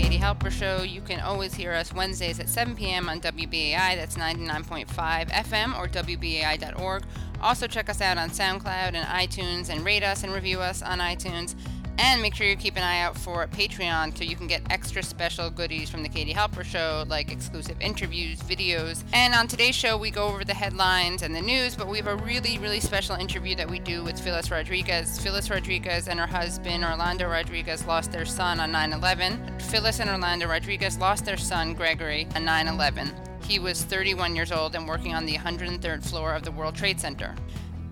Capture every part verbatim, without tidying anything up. Katie Halper Show. You can always hear us Wednesdays at seven p.m. on W B A I, that's ninety-nine point five F M, or W B A I dot org. Also check us out on SoundCloud and iTunes, and rate us and review us on iTunes. And make sure you keep an eye out for Patreon so you can get extra special goodies from The Katie Halper Show, like exclusive interviews, videos. And on today's show, we go over the headlines and the news, but we have a really, really special interview that we do with Phyllis Rodriguez. Phyllis Rodriguez and her husband, Orlando Rodriguez, lost their son on nine eleven. Phyllis and Orlando Rodriguez lost their son, Gregory, on nine eleven. He was thirty-one years old and working on the one hundred third floor of the World Trade Center.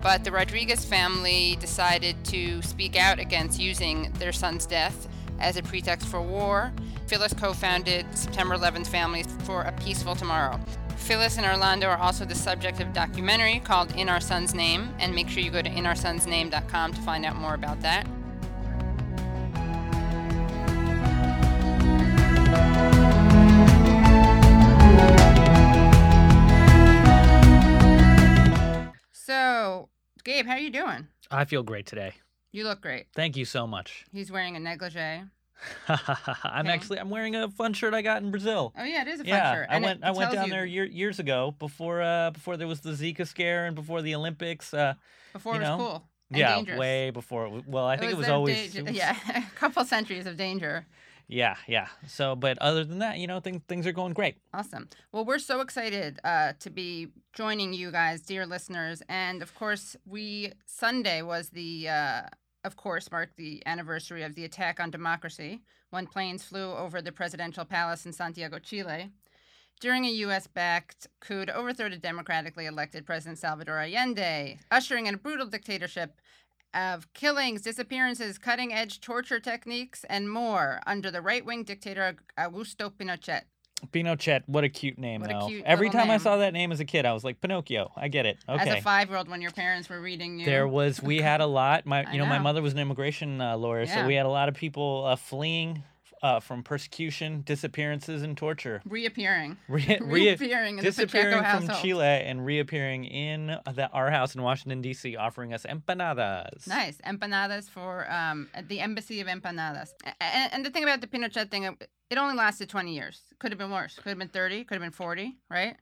But the Rodriguez family decided to speak out against using their son's death as a pretext for war. Phyllis co-founded September eleventh Families for a Peaceful Tomorrow. Phyllis and Orlando are also the subject of a documentary called In Our Son's Name, and make sure you go to in our sons name dot com to find out more about that. So, Gabe, how are you doing? I feel great today. You look great. Thank you so much. He's wearing a negligee. I'm okay. actually, I'm wearing a fun shirt I got in Brazil. Oh, yeah, it is a fun yeah, shirt. And I went, I went down you... there year, years ago before uh, before there was the Zika scare and before the Olympics. Uh, before it was know, cool and yeah, dangerous. Way before. It was, well, I it think was it was always. Da- it was... Yeah, a couple centuries of danger. Yeah, yeah. So, but other than that, you know, things things are going great. Awesome. Well, we're so excited uh, to be joining you guys, dear listeners. And of course, we Sunday was the, uh, of course, marked the anniversary of the attack on democracy when planes flew over the presidential palace in Santiago, Chile. During a U S-backed coup to overthrow the democratically elected President Salvador Allende, ushering in a brutal dictatorship of killings, disappearances, cutting-edge torture techniques, and more under the right-wing dictator Augusto Pinochet. Pinochet, what a cute name, what though. Cute Every time name. I saw that name as a kid, I was like, Pinocchio, I get it. Okay. As a five-year-old, when your parents were reading you. There was, we had a lot. My, you know, know, my mother was an immigration uh, lawyer, yeah. so we had a lot of people uh, fleeing uh, from persecution, disappearances, and torture. Reappearing. Re- reappearing in disappearing the Pacheco household. From Chile and reappearing in the, our house in Washington, D C, offering us empanadas. Nice. Empanadas for um, the Embassy of Empanadas. And, and the thing about the Pinochet thing, it only lasted twenty years. Could have been worse. Could have been thirty. Could have been forty, right?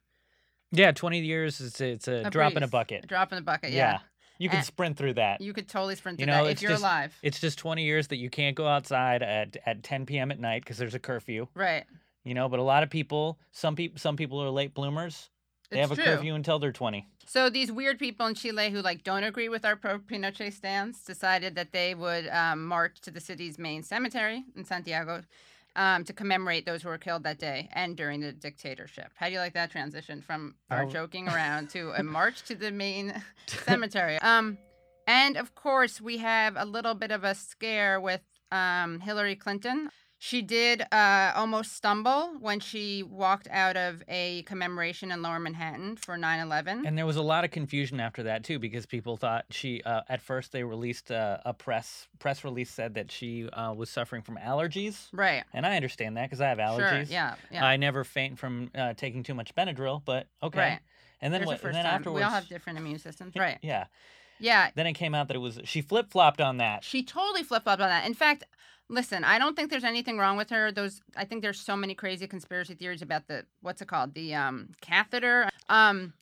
Yeah, twenty years, it's, it's a, a drop breeze. in a bucket. A drop in the bucket, yeah. yeah. You can and sprint through that. You could totally sprint through you know, that if you're just, alive. It's just twenty years that you can't go outside at, at ten p.m. at night because there's a curfew. Right. You know, but a lot of people, some people, some people are late bloomers. They it's have a true. curfew until they're twenty. So these weird people in Chile who like don't agree with our pro Pinochet stance decided that they would um, march to the city's main cemetery in Santiago um, to commemorate those who were killed that day and during the dictatorship. How do you like that transition from our oh. joking around to a march to the main cemetery? Um, and of course, we have a little bit of a scare with um, Hillary Clinton. She did uh, almost stumble when she walked out of a commemoration in Lower Manhattan for nine eleven. And there was a lot of confusion after that, too, because people thought she, uh, at first they released uh, a press, press release said that she uh, was suffering from allergies. Right. And I understand that because I have allergies. Sure, yeah, yeah. I never faint from uh, taking too much Benadryl, but okay. Right. And then, what, and then afterwards... We all have different immune systems, right. Yeah. Yeah. Then it came out that it was, she flip-flopped on that. She totally flip-flopped on that. In fact... Listen, I don't think there's anything wrong with her. Those, I think there's so many crazy conspiracy theories about the, what's it called, the um, catheter. Um,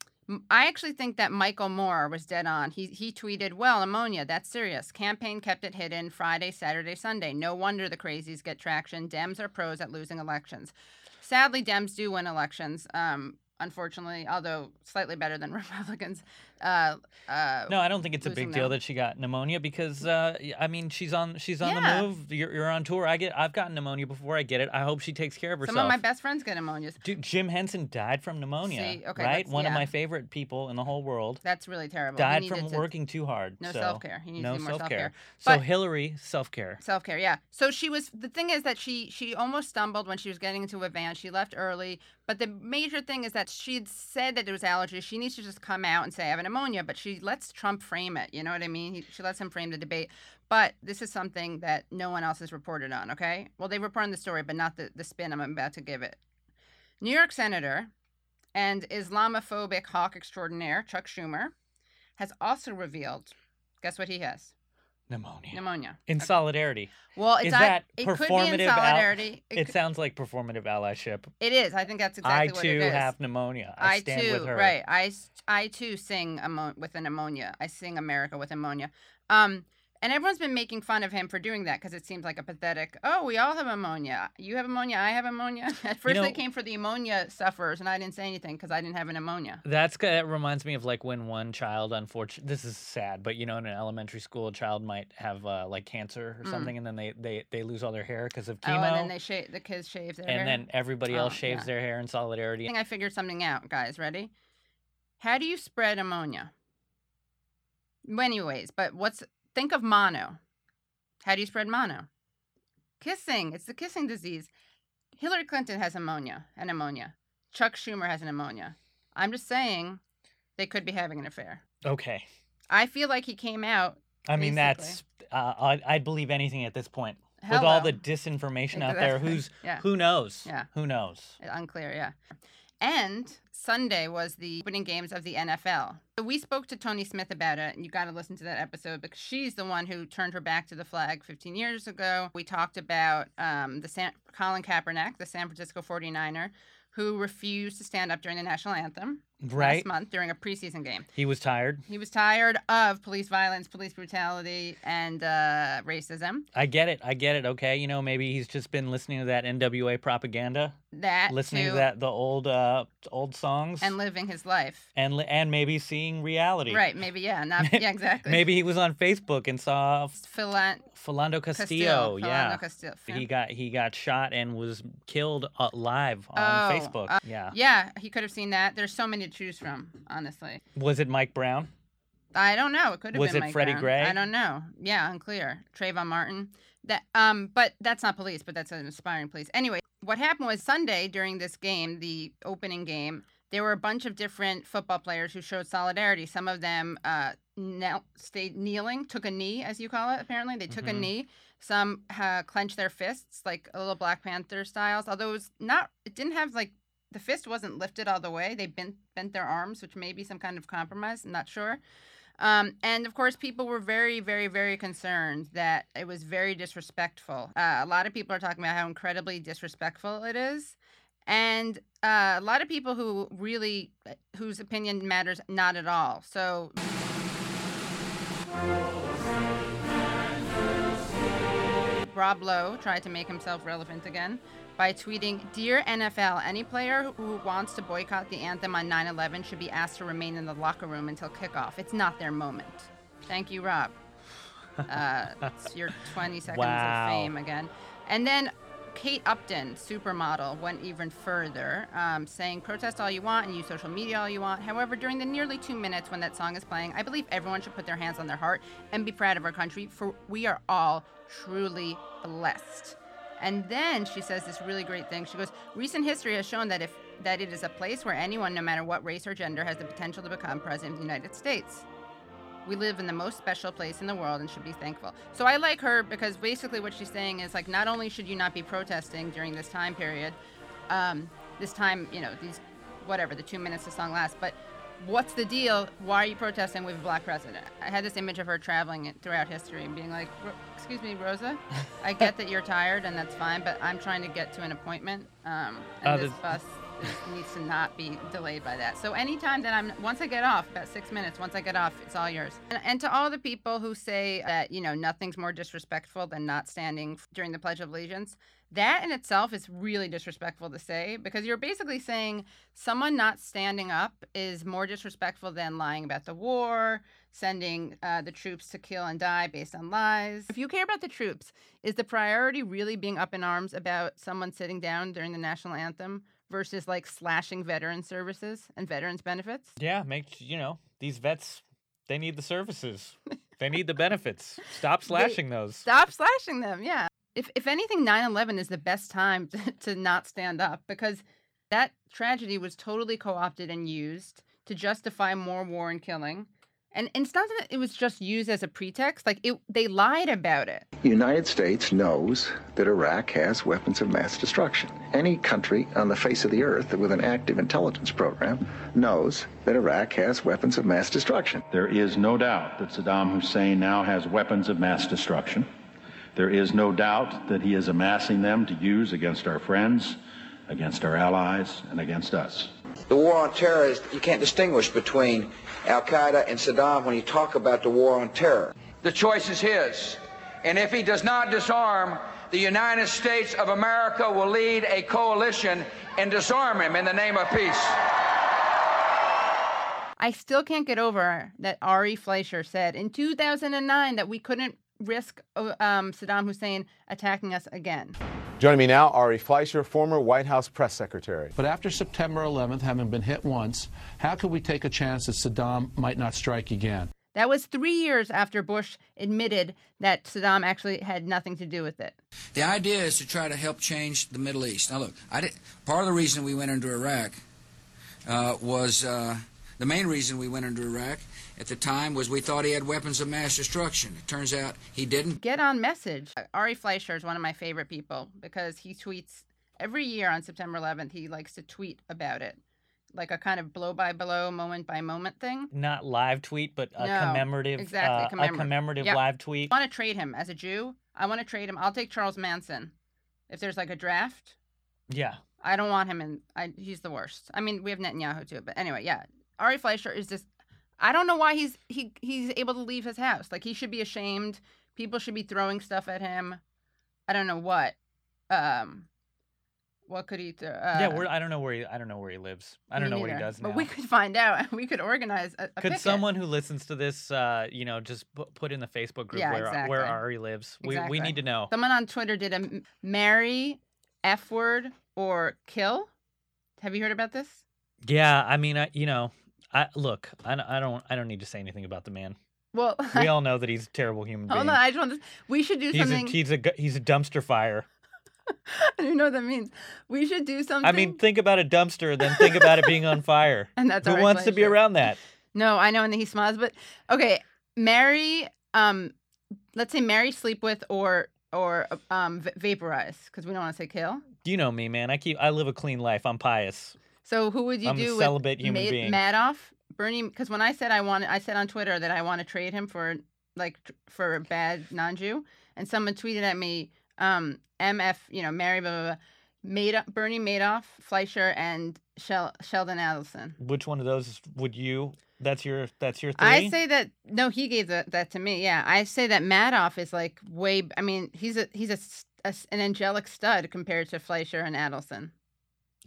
I actually think that Michael Moore was dead on. He he tweeted, well, pneumonia, that's serious. Campaign kept it hidden Friday, Saturday, Sunday. No wonder the crazies get traction. Dems are pros at losing elections. Sadly, Dems do win elections. Um Unfortunately, although slightly better than Republicans. Uh, uh, no, I don't think it's a big deal that she got pneumonia because, uh, I mean, she's on she's on yeah. the move. You're, you're on tour. I get I've gotten pneumonia before I get it. I hope she takes care of herself. Some of my best friends get pneumonias. Dude, Jim Henson died from pneumonia. See, okay, right, one yeah. of my favorite people in the whole world. That's really terrible. Died from to, working too hard. No so self care. He needs no to do more self care. So Hillary, self care. Self care. Yeah. So she was. The thing is that she she almost stumbled when she was getting into a van. She left early. But the major thing is that she had said that it was allergies. She needs to just come out and say, I have pneumonia, but she lets Trump frame it. You know what I mean? He, she lets him frame the debate. But this is something that no one else has reported on, okay? Well, they report on the story, but not the, the spin I'm about to give it. New York Senator and Islamophobic hawk extraordinaire Chuck Schumer has also revealed, guess what he has? Pneumonia. Pneumonia. In okay. solidarity. Well, it's is that I, it performative could be in solidarity. Al- it, it could... sounds like performative allyship. It is. I think that's exactly I, what it is. I, too, have pneumonia. I, I stand too, with her. Right. I, I too, sing amo- with a pneumonia. I sing America with pneumonia. Um, and everyone's been making fun of him for doing that because it seems like a pathetic, oh, we all have pneumonia. You have pneumonia. I have pneumonia. At first, you know, they came for the ammonia sufferers, and I didn't say anything because I didn't have a pneumonia. That's That reminds me of, like, when one child, unfortunately, this is sad, but, you know, in an elementary school, a child might have, uh, like, cancer or mm. something, and then they, they, they lose all their hair because of chemo. Oh, and then they sh- the kids shave their and hair. And then everybody oh, else shaves yeah. their hair in solidarity. I think I figured something out, guys. Ready? How do you spread ammonia? Anyways, but what's... Think of mono. How do you spread mono? Kissing. It's the kissing disease. Hillary Clinton has pneumonia. An pneumonia. Chuck Schumer has an pneumonia. I'm just saying they could be having an affair. Okay. I feel like he came out. I mean, basically. that's... Uh, I'd, I'd believe anything at this point. Hello. With all the disinformation out there, who's yeah. who knows? Yeah. Who knows? It's unclear, yeah. And Sunday was the opening games of the N F L. So we spoke to Tony Smith about it, and you got to listen to that episode because she's the one who turned her back to the flag fifteen years ago. We talked about um, the San- Colin Kaepernick, the San Francisco forty-niner, who refused to stand up during the national anthem right. last month during a preseason game. He was tired. He was tired of police violence, police brutality, and uh, racism. I get it. I get it. Okay. You know, maybe he's just been listening to that N W A propaganda. That, Listening too. to that, the old uh, old songs. And living his life. And li- and maybe seeing reality. Right. Maybe, yeah. Not, yeah, exactly. Maybe he was on Facebook and saw... Philan- Philando Castillo. Castillo. Yeah. Philando Castillo. He got, he got shot and was killed uh, live on oh, Facebook. Uh, yeah. Yeah. He could have seen that. There's so many to choose from, honestly. Was it Mike Brown? I don't know. It could have was been Mike Freddie Brown. Was it Freddie Gray? I don't know. Yeah, unclear. Trayvon Martin. That, um, but that's not police, but that's an aspiring police. Anyway, what happened was Sunday during this game, the opening game, there were a bunch of different football players who showed solidarity. Some of them uh, knelt, stayed kneeling, took a knee, as you call it, apparently. They took mm-hmm. a knee. Some uh, clenched their fists, like a little Black Panther styles, although it was not, it didn't have like, the fist wasn't lifted all the way. They bent bent their arms, which may be some kind of compromise. I'm not sure. Um, and, of course, people were very, very, very concerned that it was very disrespectful. Uh, a lot of people are talking about how incredibly disrespectful it is. And uh, a lot of people who really, whose opinion matters not at all. So... Rob Lowe tried to make himself relevant again by tweeting, "Dear N F L, any player who wants to boycott the anthem on nine eleven should be asked to remain in the locker room until kickoff. It's not their moment." Thank you, Rob. Uh, it's your twenty seconds wow. of fame again. And then Kate Upton, supermodel, went even further, um, saying, "Protest all you want and use social media all you want. However, during the nearly two minutes when that song is playing, I believe everyone should put their hands on their heart and be proud of our country, for we are all truly blessed." And then she says this really great thing. She goes, "Recent history has shown that if that it is a place where anyone, no matter what race or gender, has the potential to become president of the United States. We live in the most special place in the world and should be thankful." So I like her because basically what she's saying is, like, not only should you not be protesting during this time period, um, this time, you know, these, whatever, the two minutes the song lasts, but what's the deal? Why are you protesting with a black president? I had this image of her traveling throughout history and being like, "Excuse me, Rosa, I get that you're tired and that's fine, but I'm trying to get to an appointment, um, and uh, this the... bus is, needs to not be delayed by that. So anytime that I'm, once I get off, about six minutes, once I get off, it's all yours." And, and to all the people who say that, you know, nothing's more disrespectful than not standing during the Pledge of Allegiance, that in itself is really disrespectful to say, because you're basically saying someone not standing up is more disrespectful than lying about the war, sending uh, the troops to kill and die based on lies. If you care about the troops, is the priority really being up in arms about someone sitting down during the national anthem versus, like, slashing veteran services and veterans benefits? Yeah, make, you know, these vets, they need the services. They need the benefits. Stop slashing they, those. Stop slashing them, yeah. If if anything, nine eleven is the best time to, to not stand up, because that tragedy was totally co-opted and used to justify more war and killing. And, and it's not that it was just used as a pretext. Like, it, they lied about it. The United States knows that Iraq has weapons of mass destruction. Any country on the face of the earth with an active intelligence program knows that Iraq has weapons of mass destruction. There is no doubt that Saddam Hussein now has weapons of mass destruction. There is no doubt that he is amassing them to use against our friends, against our allies, and against us. The war on terror, is, you can't distinguish between al-Qaeda and Saddam when you talk about the war on terror. The choice is his. And if he does not disarm, the United States of America will lead a coalition and disarm him in the name of peace. I still can't get over that Ari Fleischer said in two thousand nine that we couldn't risk um, Saddam Hussein attacking us again. Joining me now, Ari Fleischer, former White House press secretary. But after September eleventh, having been hit once, how could we take a chance that Saddam might not strike again? That was three years after Bush admitted that Saddam actually had nothing to do with it. The idea is to try to help change the Middle East. Now, look, I did, part of the reason we went into Iraq uh, was, uh, the main reason we went into Iraq at the time was we thought he had weapons of mass destruction. It turns out he didn't. Get on message. Ari Fleischer is one of my favorite people because he tweets every year on September eleventh. He likes to tweet about it, like a kind of blow by blow, moment by moment thing. Not live tweet, but a no, commemorative, exactly, uh, commemorative, a commemorative yep. live tweet. I want to trade him as a Jew. I want to trade him. I'll take Charles Manson if there's like a draft. Yeah. I don't want him in. I, he's the worst. I mean, we have Netanyahu too, but anyway, yeah. Ari Fleischer is just. I don't know why he's he he's able to leave his house. Like, he should be ashamed. People should be throwing stuff at him. I don't know what. Um, what could he? Th- uh, yeah, we're, I don't know where he. I don't know where he lives. I don't know neither. What he does now. But we could find out. We could organize. A, a could picket. Someone who listens to this, uh, you know, just p- put in the Facebook group yeah, where exactly. where Ari lives. We exactly. we need to know. Someone on Twitter did a marry, F word or kill. Have you heard about this? Yeah, I mean, I, you know. I, look, I don't, I don't, I don't need to say anything about the man. Well, we all know that he's a terrible human being. Hold on, I just want to. We should do he's something. A, he's a he's a dumpster fire. I don't know what that means. We should do something. I mean, think about a dumpster, then think about it being on fire. And that's who wants pleasure. to be around that. No, I know, and he smiles. But okay, marry, um, let's say marry, sleep with, or or um, v- vaporize, because we don't want to say kill. You know me, man. I keep I live a clean life. I'm pious. So who would you I'm do a celibate with human Mad- being. Madoff, Bernie? Because when I said I want, I said on Twitter that I want to trade him for like tr- for a bad non-Jew, and someone tweeted at me, um, M F, you know, Mary, blah, blah, blah. Madoff, Bernie Madoff, Fleischer, and Shel- Sheldon Adelson. Which one of those would you? That's your that's your three? I say that no, he gave the, that to me. Yeah, I say that Madoff is like way. I mean, he's a he's a, a an angelic stud compared to Fleischer and Adelson.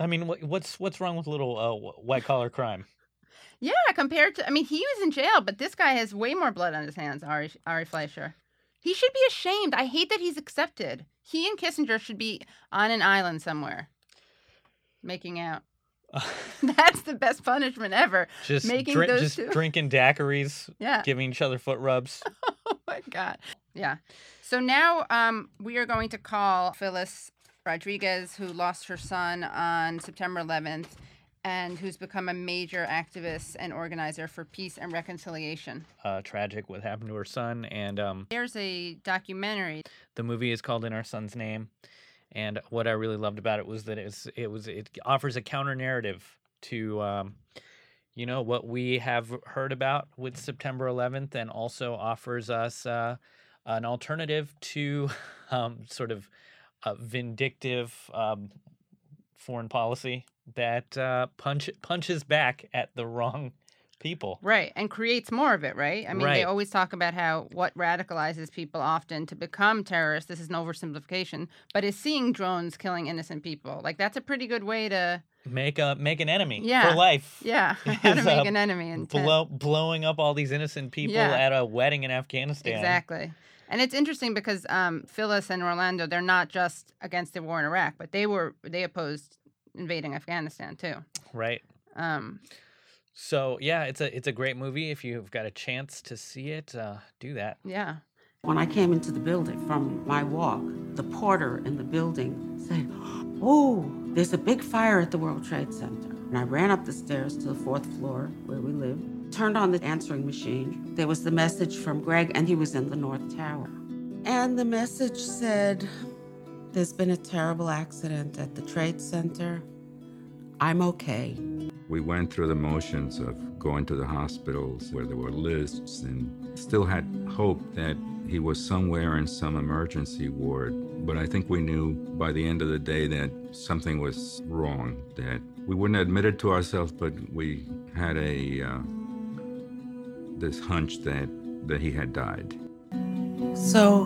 I mean, what's what's wrong with a little uh, white-collar crime? Yeah, compared to... I mean, he was in jail, but this guy has way more blood on his hands, Ari, Ari Fleischer. He should be ashamed. I hate that he's accepted. He and Kissinger should be on an island somewhere making out. That's the best punishment ever. Just, making dr- those just two... drinking daiquiris, yeah. Giving each other foot rubs. Oh, my God. Yeah. So now um, we are going to call Phyllis Rodriguez, who lost her son on September eleventh and who's become a major activist and organizer for peace and reconciliation. Uh, tragic what happened to her son. And um, there's a documentary. The movie is called In Our Son's Name. And what I really loved about it was that it was it, was, it offers a counter narrative to, um, you know, what we have heard about with September eleventh, and also offers us uh, an alternative to um, sort of a vindictive um, foreign policy that uh, punch, punches back at the wrong people. Right, and creates more of it, right? I mean, right. They always talk about how what radicalizes people often to become terrorists, this is an oversimplification, but is seeing drones killing innocent people. Like, that's a pretty good way to... Make a make an enemy yeah. for life. Yeah, how to make uh, an enemy. In blow, blowing up all these innocent people yeah. at a wedding in Afghanistan. Exactly. And it's interesting because um, Phyllis and Orlando, they're not just against the war in Iraq, but they were they opposed invading Afghanistan too. Right. Um. So yeah, it's a it's a great movie. If you've got a chance to see it, uh, do that. Yeah. When I came into the building from my walk, the porter in the building said, "Oh, there's a big fire at the World Trade Center." And I ran up the stairs to the fourth floor where we lived. turned on the answering machine. There was the message from Greg, and he was in the North Tower. And the message said, "There's been a terrible accident at the Trade Center. I'm okay." We went through the motions of going to the hospitals where there were lists and still had hope that he was somewhere in some emergency ward. But I think we knew by the end of the day that something was wrong, that we wouldn't admit it to ourselves, but we had a uh, this hunch that, that he had died. So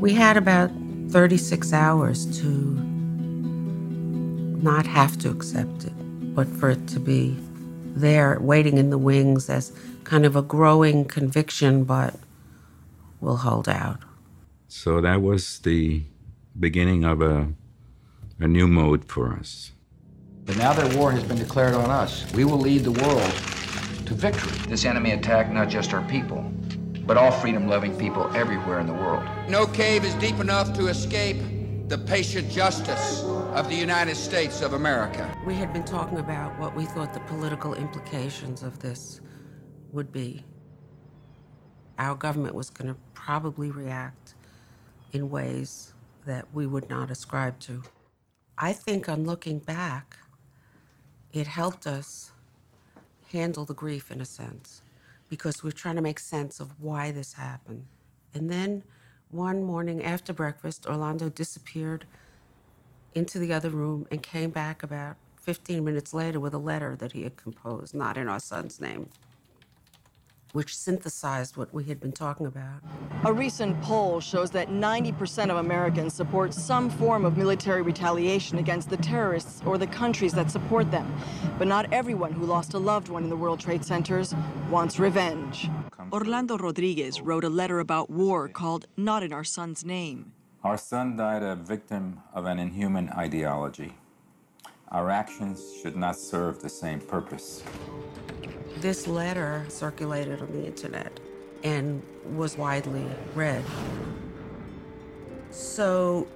we had about thirty-six hours to not have to accept it, but for it to be there waiting in the wings as kind of a growing conviction, but we'll hold out. So that was the beginning of a, a new mode for us. But now that war has been declared on us, we will lead the world to victory. This enemy attacked not just our people, but all freedom-loving people everywhere in the world. No cave is deep enough to escape the patient justice of the United States of America. We had been talking about what we thought the political implications of this would be. Our government was going to probably react in ways that we would not ascribe to. I think on looking back, it helped us handle the grief in a sense, because we're trying to make sense of why this happened. And then one morning after breakfast, Orlando disappeared into the other room and came back about fifteen minutes later with a letter that he had composed, Not in Our Son's Name, which synthesized what we had been talking about. A recent poll shows that ninety percent of Americans support some form of military retaliation against the terrorists or the countries that support them. But not everyone who lost a loved one in the World Trade Centers wants revenge. Orlando Rodriguez wrote a letter about war called Not in Our Son's Name. Our son died a victim of an inhuman ideology. Our actions should not serve the same purpose. This letter circulated on the internet and was widely read. So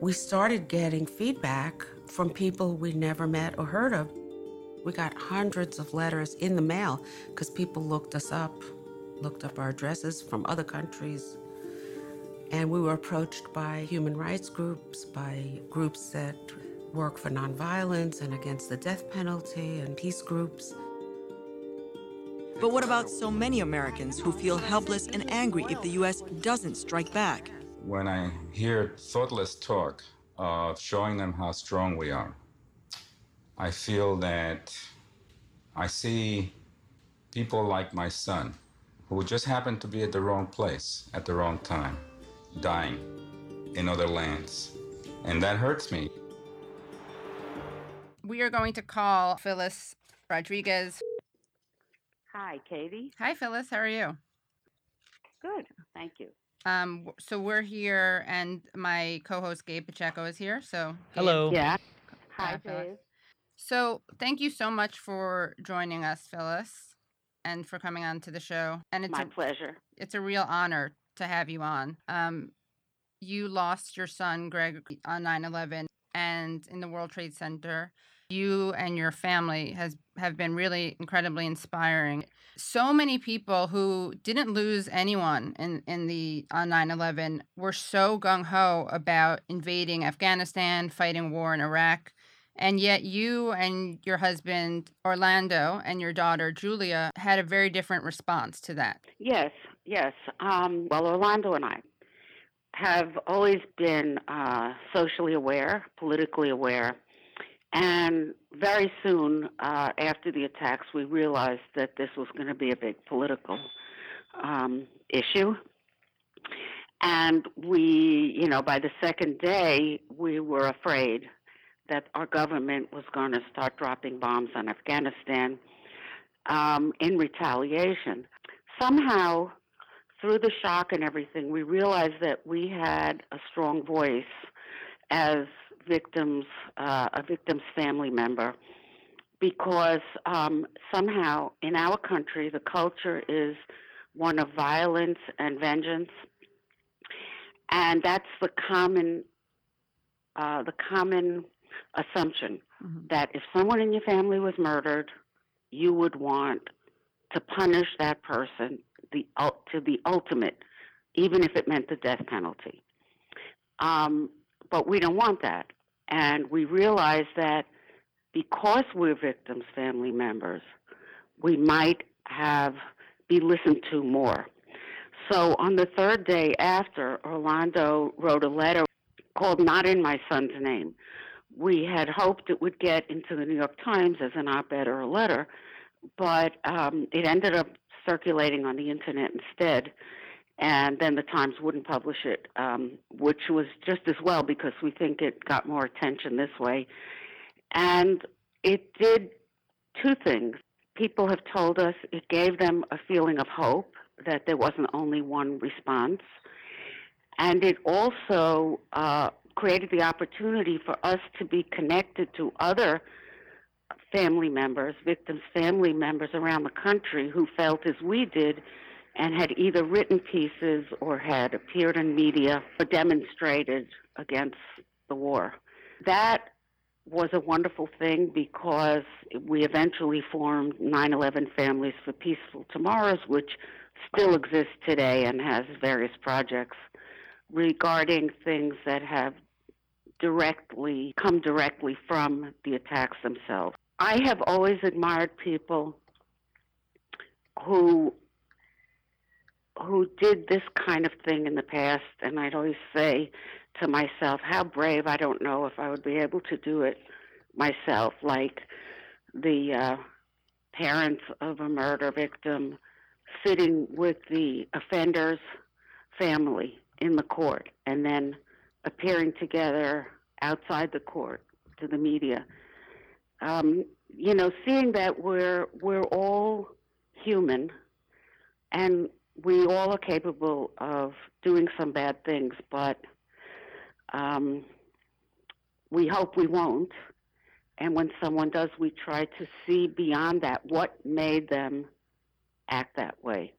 we started getting feedback from people we never met or heard of. We got hundreds of letters in the mail because people looked us up, looked up our addresses from other countries. And we were approached by human rights groups, by groups that work for nonviolence and against the death penalty, and peace groups. But what about so many Americans who feel helpless and angry if the U S doesn't strike back? When I hear thoughtless talk of showing them how strong we are, I feel that I see people like my son, who just happened to be at the wrong place at the wrong time, dying in other lands. And that hurts me. We are going to call Phyllis Rodriguez. Hi, Katie. Hi, Phyllis. How are you? Good. Thank you. Um, so we're here, and my co-host Gabe Pacheco is here. So Gabe. Hello. Yeah. Hi, Phyllis. So thank you so much for joining us, Phyllis, and for coming on to the show. And it's my a, pleasure. It's a real honor to have you on. Um, you lost your son, Greg, on nine eleven, and in the World Trade Center. You and your family has have been really incredibly inspiring. So many people who didn't lose anyone in, in the on nine eleven were so gung-ho about invading Afghanistan, fighting war in Iraq, and yet you and your husband, Orlando, and your daughter, Julia, had a very different response to that. Yes, yes. Um, well, Orlando and I have always been uh, socially aware, politically aware. And very soon uh, after the attacks, we realized that this was going to be a big political um, issue. And we, you know, by the second day, we were afraid that our government was going to start dropping bombs on Afghanistan um, in retaliation. Somehow, through the shock and everything, we realized that we had a strong voice as victims, uh, a victim's family member, because um, somehow in our country, the culture is one of violence and vengeance. And that's the common, uh, the common assumption, mm-hmm. that if someone in your family was murdered, you would want to punish that person the to the ultimate, even if it meant the death penalty. Um, but we don't want that. And we realize that because we're victims, family members, we might have be listened to more. So on the third day after, Orlando wrote a letter called Not in My Son's Name. We had hoped it would get into the New York Times as an op-ed or a letter, but um, it ended up circulating on the internet instead, and then the Times wouldn't publish it, um, which was just as well because we think it got more attention this way. And it did two things. People have told us it gave them a feeling of hope that there wasn't only one response, and it also uh, created the opportunity for us to be connected to other family members, victims' family members around the country who felt as we did and had either written pieces or had appeared in media or demonstrated against the war. That was a wonderful thing because we eventually formed nine eleven Families for Peaceful Tomorrows, which still exists today and has various projects regarding things that have directly come directly from the attacks themselves. I have always admired people who who did this kind of thing in the past, and I'd always say to myself, how brave, I don't know if I would be able to do it myself, like the uh, parents of a murder victim sitting with the offender's family in the court and then appearing together outside the court to the media. Um, you know, seeing that we're we're all human and we all are capable of doing some bad things, but um, we hope we won't. And when someone does, we try to see beyond that what made them act that way.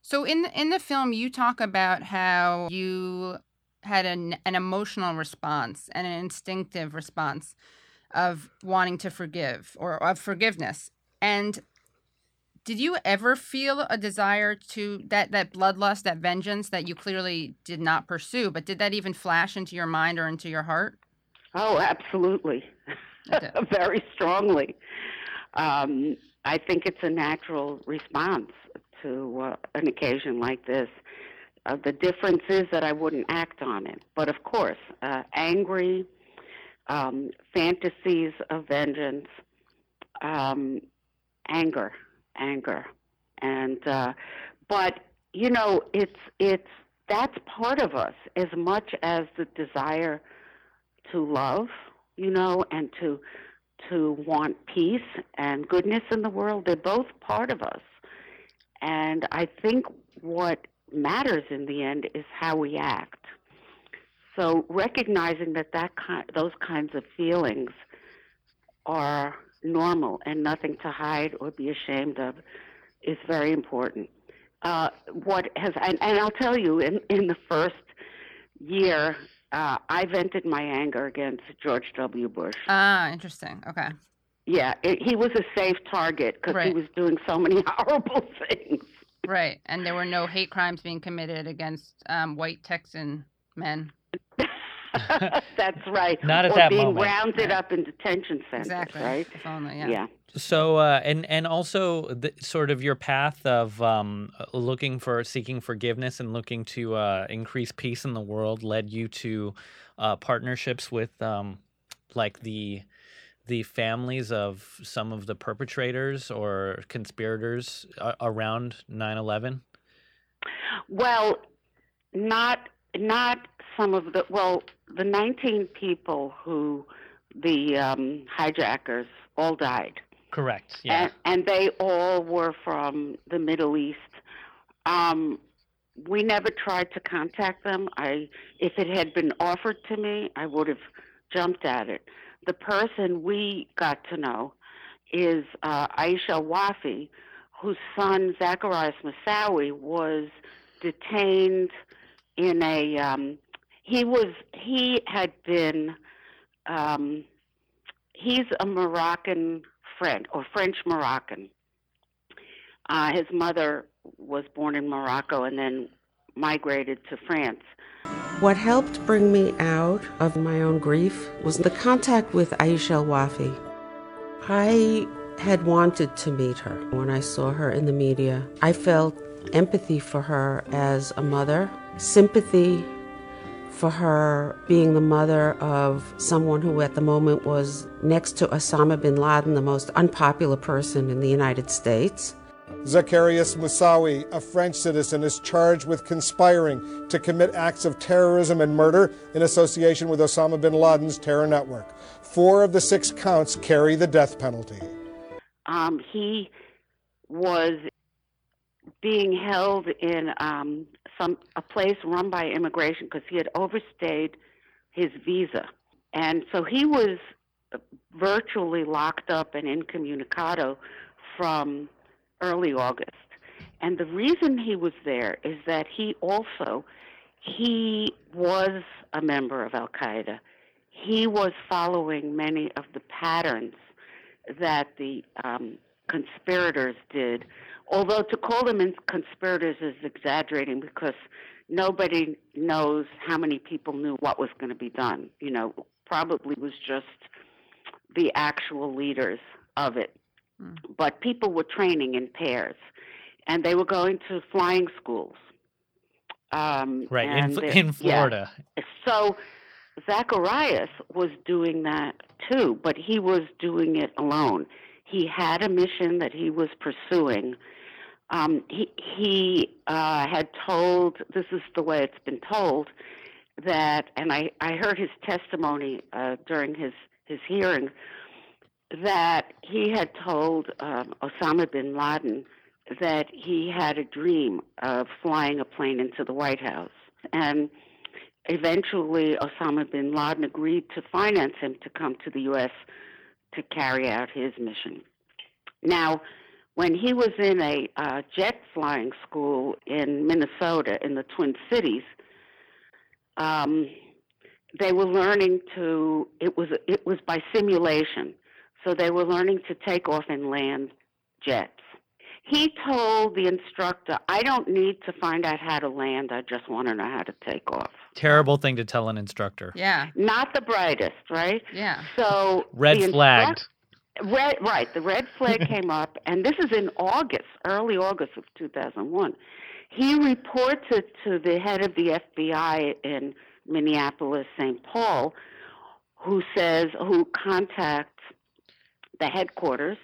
So in the, in the film, you talk about how you had an, an emotional response and an instinctive response of wanting to forgive or of forgiveness. And did you ever feel a desire to that, that bloodlust, that vengeance that you clearly did not pursue? But did that even flash into your mind or into your heart? Oh, absolutely. Very strongly. Um, I think it's a natural response to uh, an occasion like this. Uh, the difference is that I wouldn't act on it. But of course, uh, angry, um, fantasies of vengeance, um, anger, anger. And, uh, but, you know, it's, it's, that's part of us as much as the desire to love, you know, and to, to want peace and goodness in the world. They're both part of us. And I think what matters in the end is how we act. So recognizing that, that ki- those kinds of feelings are normal and nothing to hide or be ashamed of is very important. Uh, what has and, and I'll tell you, in, in the first year, uh, I vented my anger against George W. Bush. Ah, interesting. Okay. Yeah, it, he was a safe target because right. He was doing so many horrible things. Right, and there were no hate crimes being committed against um, white Texan men. That's right. Not at or that moment. Or being rounded yeah. up in detention centers, exactly. Right? If only, yeah. yeah. So, uh, and, and also the, sort of your path of um, looking for, seeking forgiveness and looking to uh, increase peace in the world led you to uh, partnerships with um, like the... the families of some of the perpetrators or conspirators around nine eleven? Well, not not some of the, well, the nineteen people who the um, hijackers all died. Correct, yeah. And, and they all were from the Middle East. Um, we never tried to contact them. I, if it had been offered to me, I would have jumped at it. The person we got to know is uh, Aicha el-Wafi, whose son, Zacharias Moussaoui, was detained in a, um, he was, he had been, um, he's a Moroccan French, or French-Moroccan. Uh, his mother was born in Morocco and then migrated to France. What helped bring me out of my own grief was the contact with Aicha el-Wafi. I had wanted to meet her. When I saw her in the media, I felt empathy for her as a mother, sympathy for her being the mother of someone who at the moment was next to Osama bin Laden, the most unpopular person in the United States. Zacharias Moussaoui, a French citizen, is charged with conspiring to commit acts of terrorism and murder in association with Osama bin Laden's terror network. Four of the six counts carry the death penalty. Um, he was being held in um, some a place run by immigration because he had overstayed his visa. And so he was virtually locked up and incommunicado from early August. And the reason he was there is that he also, he was a member of Al-Qaeda. He was following many of the patterns that the um, conspirators did, although to call them conspirators is exaggerating because nobody knows how many people knew what was going to be done. You know, probably was just the actual leaders of it. Mm. But people were training in pairs, and they were going to flying schools. Um, right, in, in Florida. Yeah. So Zacharias was doing that too, but he was doing it alone. He had a mission that he was pursuing. Um, he he uh, had told, this is the way it's been told, that, and I, I heard his testimony uh, during his, his hearing, that he had told um, Osama bin Laden that he had a dream of flying a plane into the White House. And eventually Osama bin Laden agreed to finance him to come to the U S to carry out his mission. Now, when he was in a uh, jet flying school in Minnesota, in the Twin Cities, um, they were learning to, it was it was by simulation, so they were learning to take off and land jets. He told the instructor, I don't need to find out how to land, I just want to know how to take off. Terrible thing to tell an instructor. Yeah. Not the brightest, right? Yeah. So red instru- flagged. Red, right, the red flag came up, and this is in August, early August of two thousand one. He reported to the head of the F B I in Minneapolis, Saint Paul, who says, who contacts the headquarters,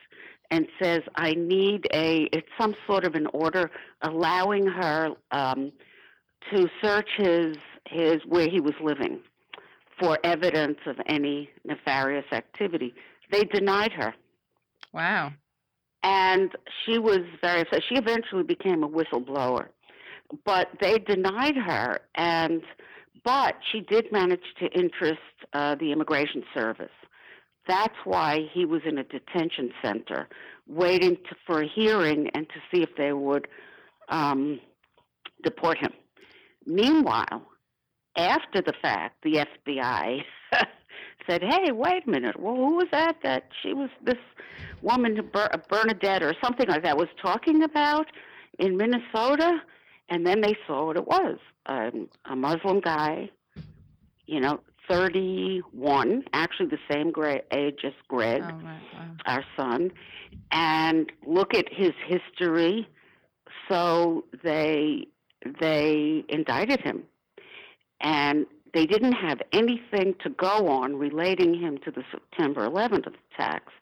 and says, I need a, it's some sort of an order allowing her um, to search his, his, where he was living for evidence of any nefarious activity. They denied her. Wow. And she was very upset. She eventually became a whistleblower. But they denied her, and but she did manage to interest uh, the Immigration Service. That's why he was in a detention center waiting to, for a hearing and to see if they would um, deport him. Meanwhile, after the fact, the F B I said, hey, wait a minute, well, who was that that she was, this woman, Bernadette or something like that, was talking about in Minnesota? And then they saw what it was, um, a Muslim guy, you know, thirty-one, actually the same grade, age as Greg, oh, right, wow. our son, and look at his history. So they they indicted him, and they didn't have anything to go on relating him to the September eleventh attacks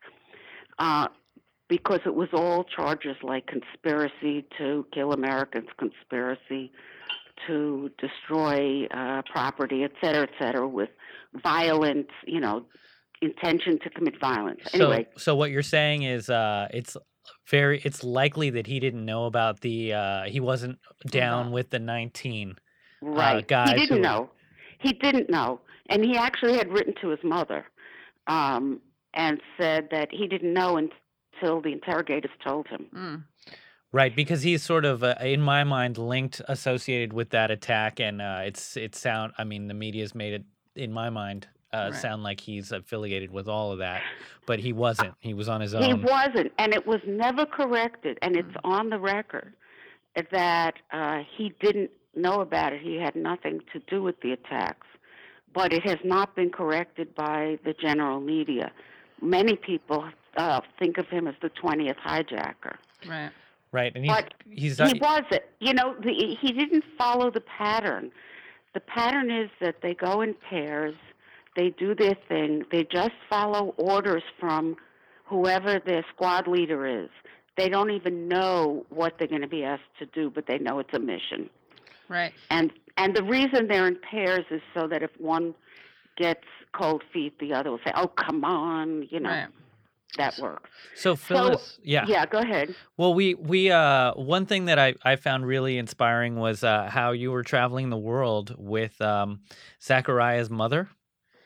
uh, because it was all charges like conspiracy to kill Americans, conspiracy to destroy uh, property, et cetera, et cetera, with violent, you know, intention to commit violence. Anyway, so, so what you're saying is uh, it's very, it's likely that he didn't know about the, uh, he wasn't down uh-huh. with the nineteen right. uh, guys. He didn't who... know. He didn't know. And he actually had written to his mother um, and said that he didn't know until the interrogators told him. Mm. Right, because he's sort of, uh, in my mind, linked, associated with that attack, and uh, it's it sound. I mean, the media's made it, in my mind, uh, right. sound like he's affiliated with all of that, but he wasn't. He was on his own. He wasn't, and it was never corrected, and it's on the record that uh, he didn't know about it. He had nothing to do with the attacks, but it has not been corrected by the general media. Many people uh, think of him as the twentieth hijacker. Right. Right, and he's, but he's not, he wasn't. You know, the, he didn't follow the pattern. The pattern is that they go in pairs, they do their thing, they just follow orders from whoever their squad leader is. They don't even know what they're going to be asked to do, but they know it's a mission. Right. And and the reason they're in pairs is so that if one gets cold feet, the other will say, "Oh, come on," you know. Right. That works. So, Phyllis, so, yeah. Yeah, go ahead. Well, we, we uh, one thing that I, I found really inspiring was uh, how you were traveling the world with um, Zachariah's mother.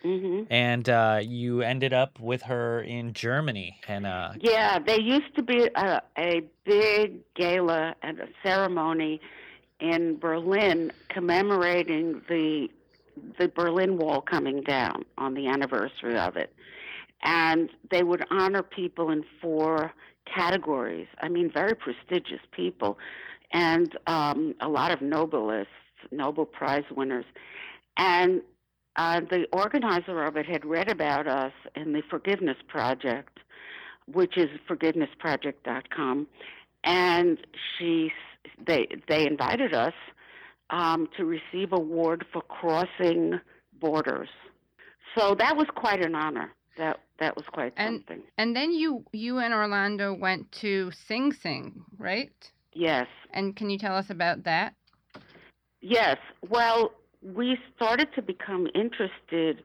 Mm-hmm. And uh, you ended up with her in Germany. And uh, yeah, there used to be a, a big gala and a ceremony in Berlin commemorating the the Berlin Wall coming down on the anniversary of it. And they would honor people in four categories. I mean, very prestigious people, and um, a lot of Nobelists, Nobel Prize winners. And uh, the organizer of it had read about us in The Forgiveness Project, which is forgiveness project dot com. And she, they, they invited us um, to receive an award for crossing borders. So that was quite an honor. That that was quite and, something. And then you, you and Orlando went to Sing Sing, right? Yes. And can you tell us about that? Yes. Well, we started to become interested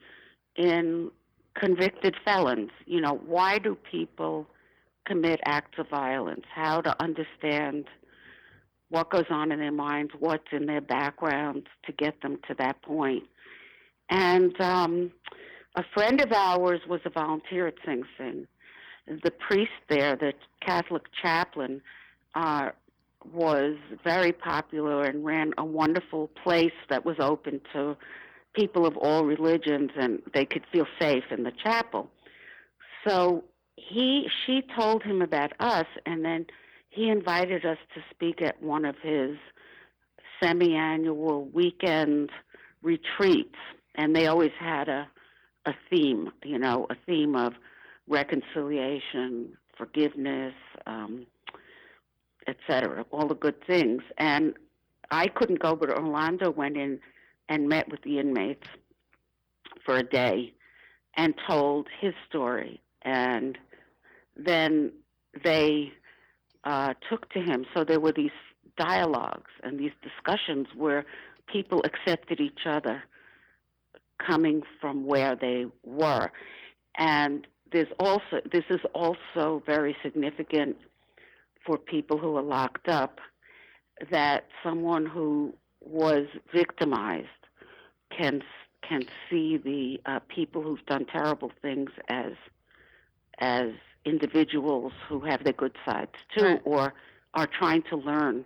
in convicted felons. You know, why do people commit acts of violence? How to understand what goes on in their minds, what's in their backgrounds to get them to that point. And um a friend of ours was a volunteer at Sing Sing. The priest there, the Catholic chaplain, uh, was very popular and ran a wonderful place that was open to people of all religions, and they could feel safe in the chapel. So he, she told him about us, and then he invited us to speak at one of his semi-annual weekend retreats, and they always had a a theme, you know, a theme of reconciliation, forgiveness, um, et cetera, all the good things. And I couldn't go, but Orlando went in and met with the inmates for a day and told his story. And then they uh, took to him. So there were these dialogues and these discussions where people accepted each other coming from where they were. And there's also, this is also very significant for people who are locked up, that someone who was victimized can can see the uh, people who've done terrible things as as individuals who have their good sides too, right, or are trying to learn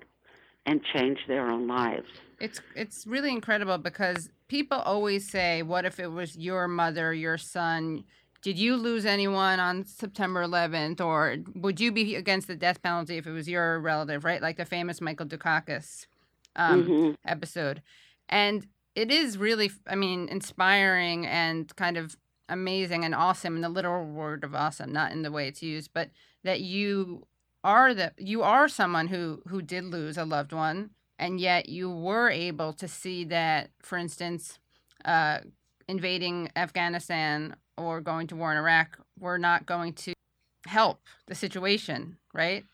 and change their own lives. It's it's really incredible because people always say, what if it was your mother, your son? Did you lose anyone on September eleventh? Or would you be against the death penalty if it was your relative, right? Like the famous Michael Dukakis um, mm-hmm. episode. And it is really, I mean, inspiring and kind of amazing and awesome in the literal word of awesome, not in the way it's used, but that you are the you are someone who who did lose a loved one, and yet you were able to see that, for instance, uh, invading Afghanistan or going to war in Iraq were not going to help the situation, right?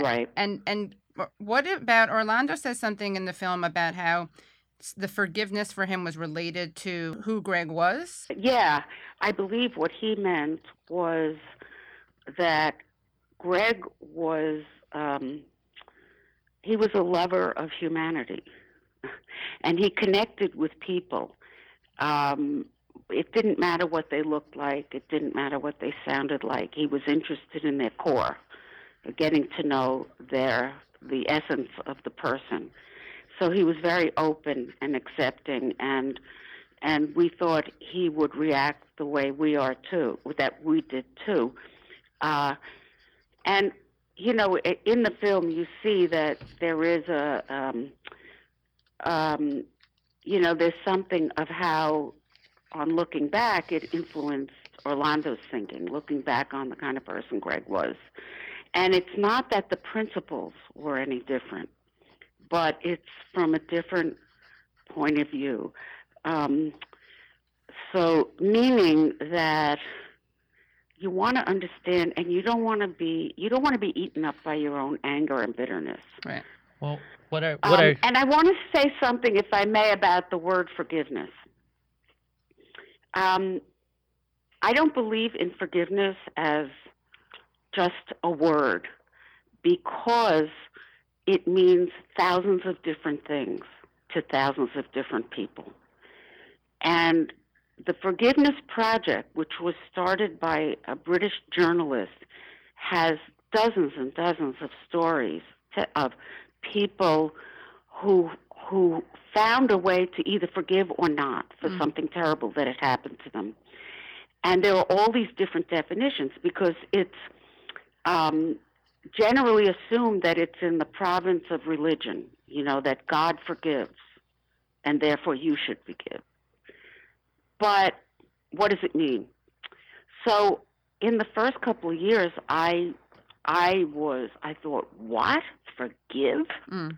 Right. And and, and what about, Orlando says something in the film about how the forgiveness for him was related to who Greg was? Yeah, I believe what he meant was that Greg was, um, he was a lover of humanity, and he connected with people. Um, it didn't matter what they looked like. It didn't matter what they sounded like. He was interested in their core, getting to know their the essence of the person. So he was very open and accepting, and and we thought he would react the way we are too, that we did too. Uh, and, you know, in the film you see that there is a, um, um, you know, there's something of how, on looking back, it influenced Orlando's thinking, looking back on the kind of person Greg was. And it's not that the principles were any different, but it's from a different point of view. Um, so meaning that you want to understand, and you don't want to be you don't want to be eaten up by your own anger and bitterness. Right. Well, what are what um, are? And I want to say something, if I may, about the word forgiveness. Um, I don't believe in forgiveness as just a word, because it means thousands of different things to thousands of different people. And the Forgiveness Project, which was started by a British journalist, has dozens and dozens of stories to, of people who who found a way to either forgive or not for mm. something terrible that had happened to them. And there are all these different definitions, because it's um, generally assumed that it's in the province of religion, you know, that God forgives, and therefore you should forgive. But what does it mean? So in the first couple of years, I I was, I thought, what? Forgive? Mm.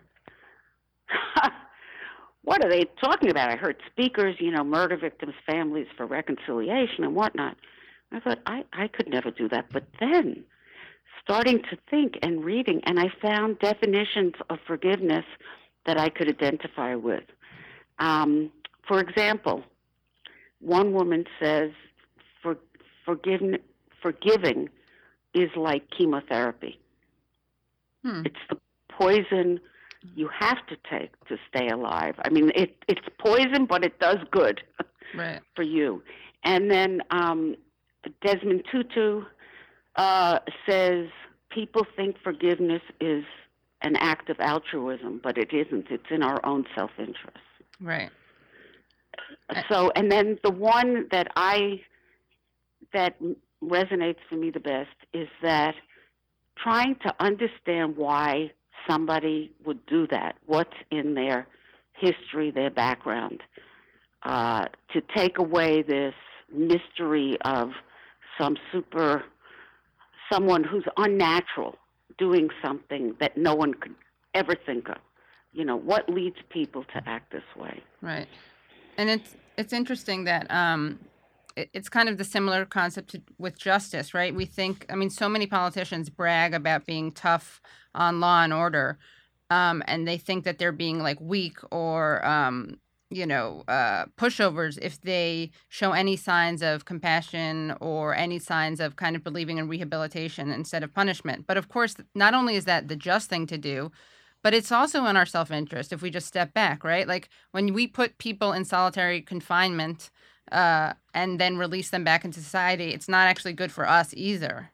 What are they talking about? I heard speakers, you know, murder victims' families for reconciliation and whatnot. I thought, I, I could never do that. But then, starting to think and reading, and I found definitions of forgiveness that I could identify with. Um, for example, one woman says, for, forgiven, forgiving is like chemotherapy. Hmm. It's the poison you have to take to stay alive. I mean, it, it's poison, but it does good right. for you. And then um, Desmond Tutu uh, says, people think forgiveness is an act of altruism, but it isn't. It's in our own self-interest. Right. So, and then the one that I, that resonates for me the best is that trying to understand why somebody would do that, what's in their history, their background, uh, to take away this mystery of some super, someone who's unnatural doing something that no one could ever think of. You know, what leads people to act this way? Right. And it's it's interesting that um, it, it's kind of the similar concept to, with justice, right? We think, I mean, so many politicians brag about being tough on law and order, um, and they think that they're being, like, weak or, um, you know, uh, pushovers if they show any signs of compassion or any signs of kind of believing in rehabilitation instead of punishment. But, of course, not only is that the just thing to do, but it's also in our self-interest if we just step back, right? Like when we put people in solitary confinement uh, and then release them back into society, it's not actually good for us either.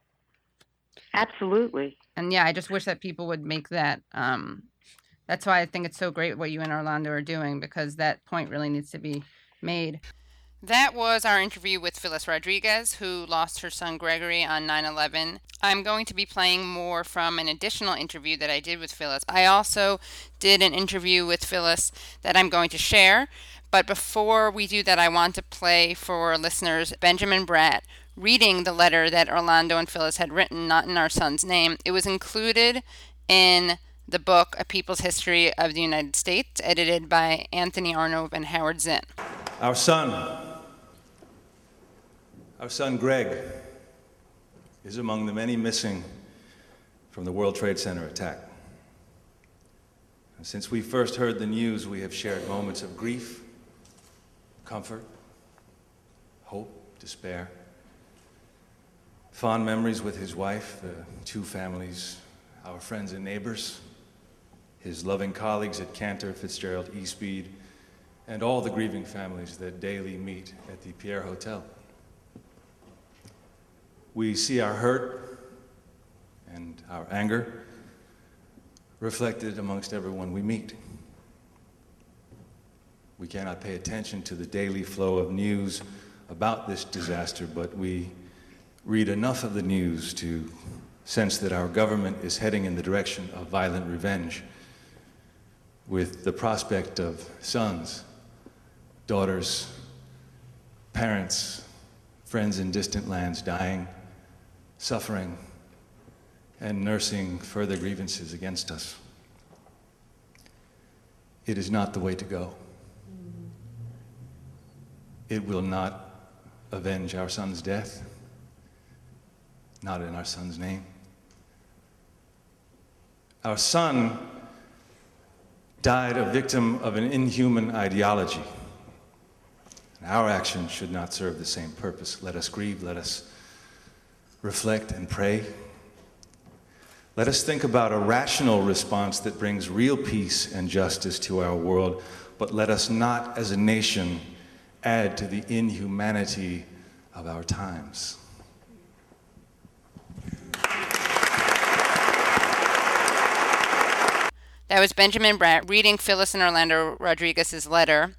Absolutely. And yeah, I just wish that people would make that. Um, that's why I think it's so great what you and Orlando are doing, because that point really needs to be made. That was our interview with Phyllis Rodriguez, who lost her son Gregory on nine eleven. I'm going to be playing more from an additional interview that I did with Phyllis. I also did an interview with Phyllis that I'm going to share, but before we do that, I want to play for listeners Benjamin Bratt reading the letter that Orlando and Phyllis had written, Not in Our Son's Name. It was included in the book A People's History of the United States, edited by Anthony Arnove and Howard Zinn. Our son... Our son Greg is among the many missing from the World Trade Center attack. And since we first heard the news, we have shared moments of grief, comfort, hope, despair, fond memories with his wife, the two families, our friends and neighbors, his loving colleagues at Cantor, Fitzgerald, E-Speed, and all the grieving families that daily meet at the Pierre Hotel. We see our hurt and our anger reflected amongst everyone we meet. We cannot pay attention to the daily flow of news about this disaster, but we read enough of the news to sense that our government is heading in the direction of violent revenge, with the prospect of sons, daughters, parents, friends in distant lands dying, suffering, and nursing further grievances against us. It is not the way to go. It will not avenge our son's death, not in our son's name. Our son died a victim of an inhuman ideology. Our actions should not serve the same purpose. Let us grieve, let us reflect and pray. Let us think about a rational response that brings real peace and justice to our world, but let us not, as a nation, add to the inhumanity of our times. That was Benjamin Bratt reading Phyllis and Orlando Rodriguez's letter,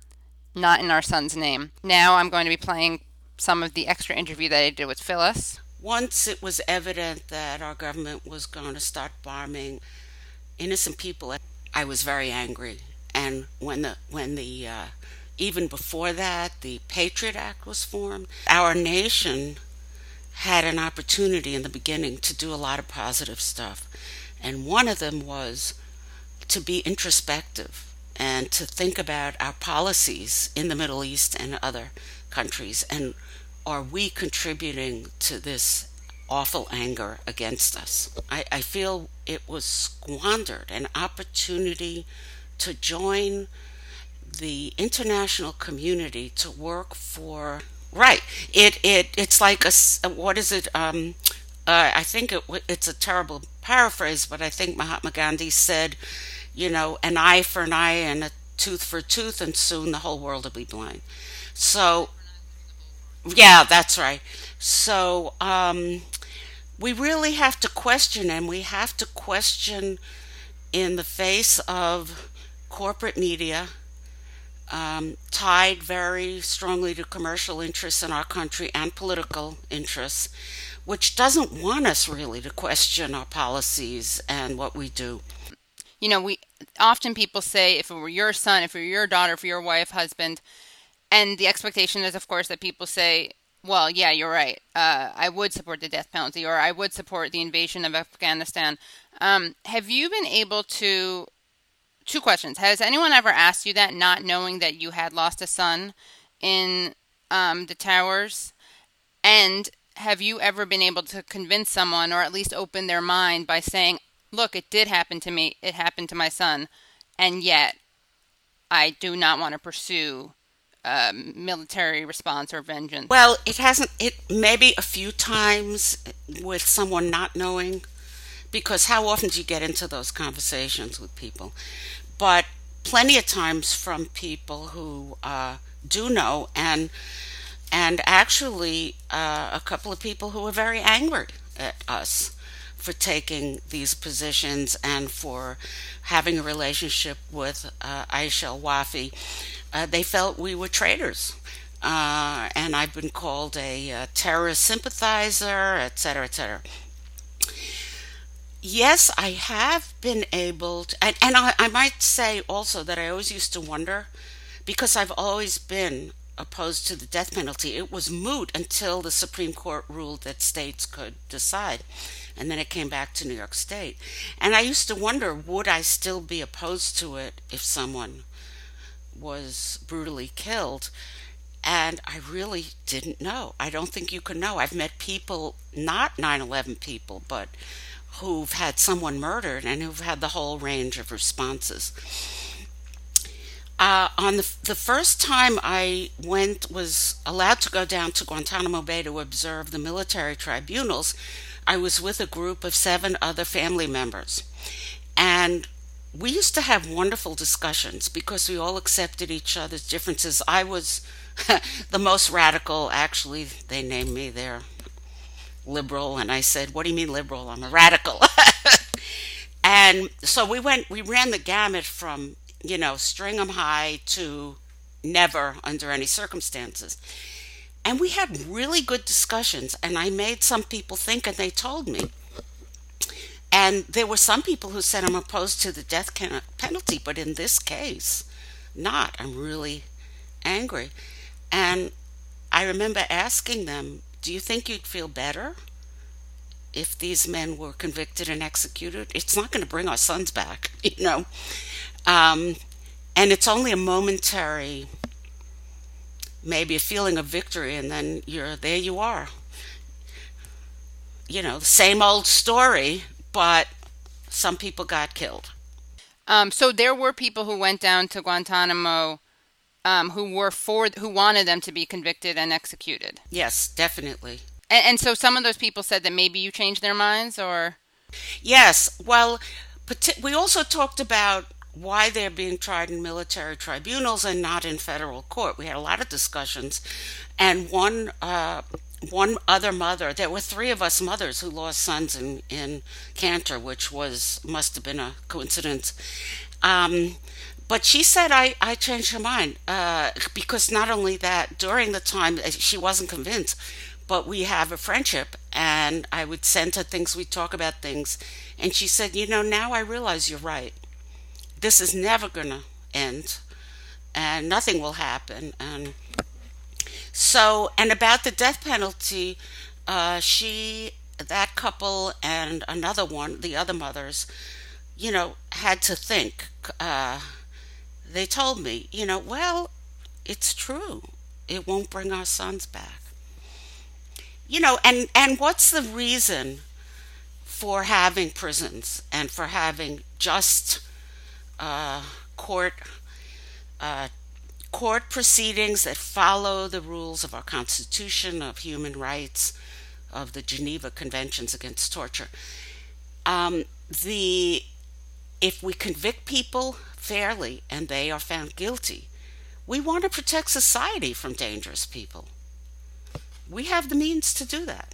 Not in Our Son's Name. Now I'm going to be playing some of the extra interview that I did with Phyllis. Once it was evident that our government was going to start bombing innocent people, I was very angry. And when the, when the uh, even before that, the Patriot Act was formed, our nation had an opportunity in the beginning to do a lot of positive stuff. And one of them was to be introspective and to think about our policies in the Middle East and other countries, and are we contributing to this awful anger against us? I, I feel it was squandered, an opportunity to join the international community to work for right. It it it's like a what is it? Um, uh, I think it it's a terrible paraphrase, but I think Mahatma Gandhi said, you know, an eye for an eye and a tooth for a tooth, and soon the whole world will be blind. So, yeah, that's right. So um, we really have to question, and we have to question in the face of corporate media um, tied very strongly to commercial interests in our country and political interests, which doesn't want us really to question our policies and what we do. You know, we often people say, if it were your son, if it were your daughter, if it were your wife, husband, and the expectation is, of course, that people say, well, yeah, you're right. Uh, I would support the death penalty, or I would support the invasion of Afghanistan. Um, have you been able to, two questions. Has anyone ever asked you that, not knowing that you had lost a son in um, the towers? And have you ever been able to convince someone, or at least open their mind by saying, look, it did happen to me, it happened to my son, and yet I do not want to pursue a military response or vengeance? Well, it hasn't, it maybe a few times with someone not knowing, because how often do you get into those conversations with people? But plenty of times from people who uh, do know, and, and actually uh, a couple of people who are very angry at us for taking these positions and for having a relationship with uh, Aicha el-Wafi. Uh, they felt we were traitors. Uh, and I've been called a, a terrorist sympathizer, et cetera, et cetera. Yes, I have been able to, and, and I, I might say also that I always used to wonder, because I've always been opposed to the death penalty. It was moot until the Supreme Court ruled that states could decide. And then it came back to New York State. And I used to wonder, would I still be opposed to it if someone was brutally killed? And I really didn't know. I don't think you can know. I've met people, not nine eleven people, but who've had someone murdered and who've had the whole range of responses. Uh, on the, the first time I went, was allowed to go down to Guantanamo Bay to observe the military tribunals, I was with a group of seven other family members, and we used to have wonderful discussions because we all accepted each other's differences. I was the most radical. Actually, they named me their liberal, and I said, what do you mean liberal? I'm a radical. And so we went, we ran the gamut from, you know, string 'em high to never under any circumstances. And we had really good discussions, and I made some people think, and they told me. And there were some people who said, I'm opposed to the death penalty, but in this case, not. I'm really angry. And I remember asking them, do you think you'd feel better if these men were convicted and executed? It's not going to bring our sons back, you know. Um, and it's only a momentary, maybe a feeling of victory, and then you're there you are. You know, the same old story, but some people got killed. Um, so there were people who went down to Guantanamo um, who were for who wanted them to be convicted and executed. Yes, definitely. And, and so some of those people said that maybe you changed their minds, or? Yes. Well, we also talked about why they're being tried in military tribunals and not in federal court. We had a lot of discussions. And one uh, one other mother, there were three of us mothers who lost sons in, in Cantor, which was must have been a coincidence. Um, but she said, I, I changed her mind uh, because not only that, during the time, she wasn't convinced, but we have a friendship, and I would send her things, we'd talk about things. And she said, you know, now I realize you're right. This is never going to end, and nothing will happen. And so, and about the death penalty, uh, she, that couple, and another one, the other mothers, you know, had to think. Uh, they told me, you know, well, it's true. It won't bring our sons back. You know, and, and what's the reason for having prisons and for having just Uh, court uh, court proceedings that follow the rules of our Constitution, of human rights, of the Geneva Conventions against torture. Um, the if we convict people fairly and they are found guilty, we want to protect society from dangerous people. We have the means to do that.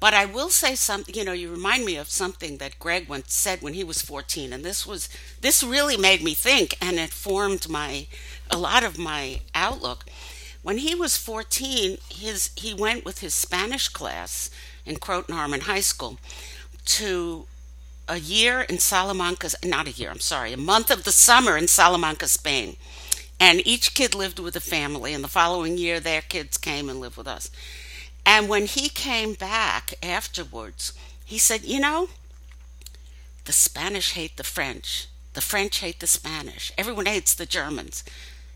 But I will say something, you know, you remind me of something that Greg once said when he was fourteen, and this was, this really made me think, and it formed my, a lot of my outlook. When he was fourteen, his he went with his Spanish class in Croton Harmon High School to a year in Salamanca, not a year, I'm sorry, a month of the summer in Salamanca, Spain. And each kid lived with a family, and the following year their kids came and lived with us. And when he came back afterwards, he said, you know, the Spanish hate the French. The French hate the Spanish. Everyone hates the Germans.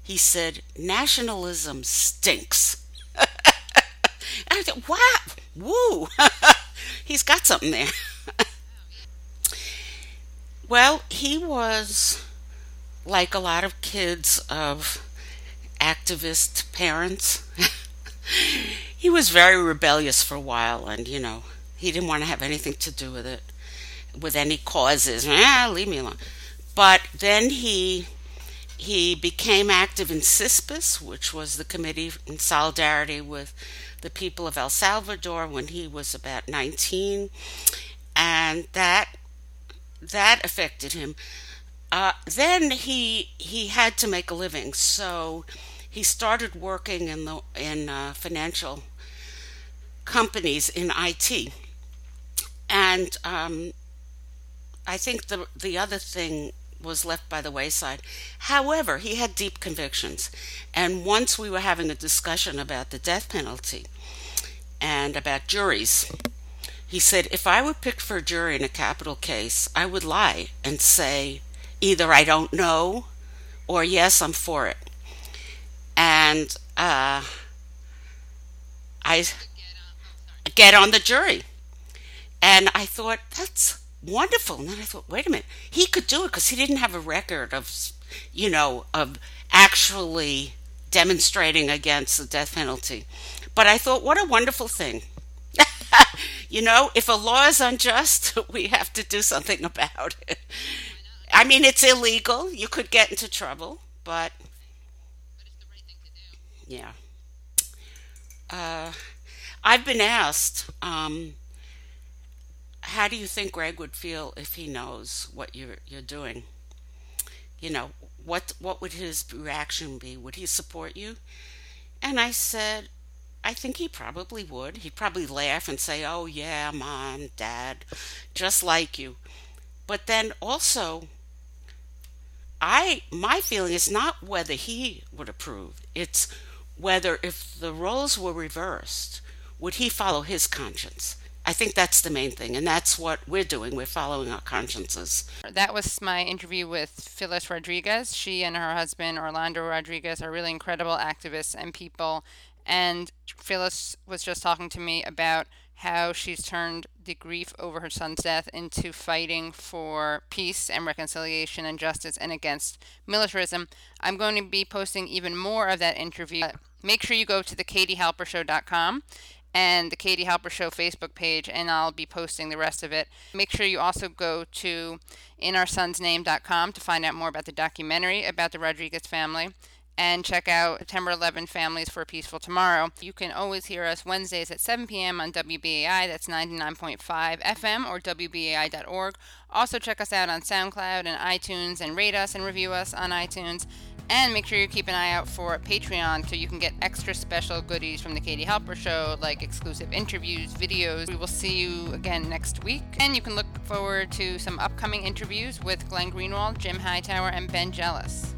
He said, nationalism stinks. And I thought, wow, woo. He's got something there. Well, he was like a lot of kids of activist parents. He was very rebellious for a while, and, you know, he didn't want to have anything to do with it, with any causes. Ah, leave me alone. But then he he became active in CISPIS, which was the Committee in Solidarity with the People of El Salvador, when he was about nineteen, and that that affected him. Uh, then he he had to make a living, so he started working in the in uh, financial companies in I T, and um, I think the the other thing was left by the wayside. However, he had deep convictions, and once we were having a discussion about the death penalty and about juries, he said, "If I were picked for a jury in a capital case, I would lie and say either I don't know, or yes, I'm for it." And uh, I get on the jury. And I thought, that's wonderful. And then I thought, wait a minute, he could do it because he didn't have a record of, you know, of actually demonstrating against the death penalty. But I thought, what a wonderful thing. You know, if a law is unjust, we have to do something about it. I mean, it's illegal. You could get into trouble, but yeah. Uh, I've been asked, um, how do you think Greg would feel if he knows what you're, you're doing? You know, what what would his reaction be? Would he support you? And I said, I think he probably would. He'd probably laugh and say, oh, yeah, Mom, Dad, just like you. But then also, I my feeling is not whether he would approve. It's whether if the roles were reversed, would he follow his conscience? I think that's the main thing, and that's what we're doing. We're following our consciences. That was my interview with Phyllis Rodriguez. She and her husband, Orlando Rodriguez, are really incredible activists and people. And Phyllis was just talking to me about how she's turned the grief over her son's death into fighting for peace and reconciliation and justice and against militarism. I'm going to be posting even more of that interview. Make sure you go to the katie halper show dot com and the Katie Halper Show Facebook page, and I'll be posting the rest of it. Make sure you also go to in our son's name dot com to find out more about the documentary about the Rodriguez family, and check out September eleventh Families for a Peaceful Tomorrow. You can always hear us Wednesdays at seven p.m. on W B A I, that's ninety-nine point five F M, or W B A I dot org. Also check us out on SoundCloud and iTunes, and rate us and review us on iTunes. And make sure you keep an eye out for Patreon so you can get extra special goodies from The Katie Halper Show, like exclusive interviews, videos. We will see you again next week. And you can look forward to some upcoming interviews with Glenn Greenwald, Jim Hightower, and Ben Jealous.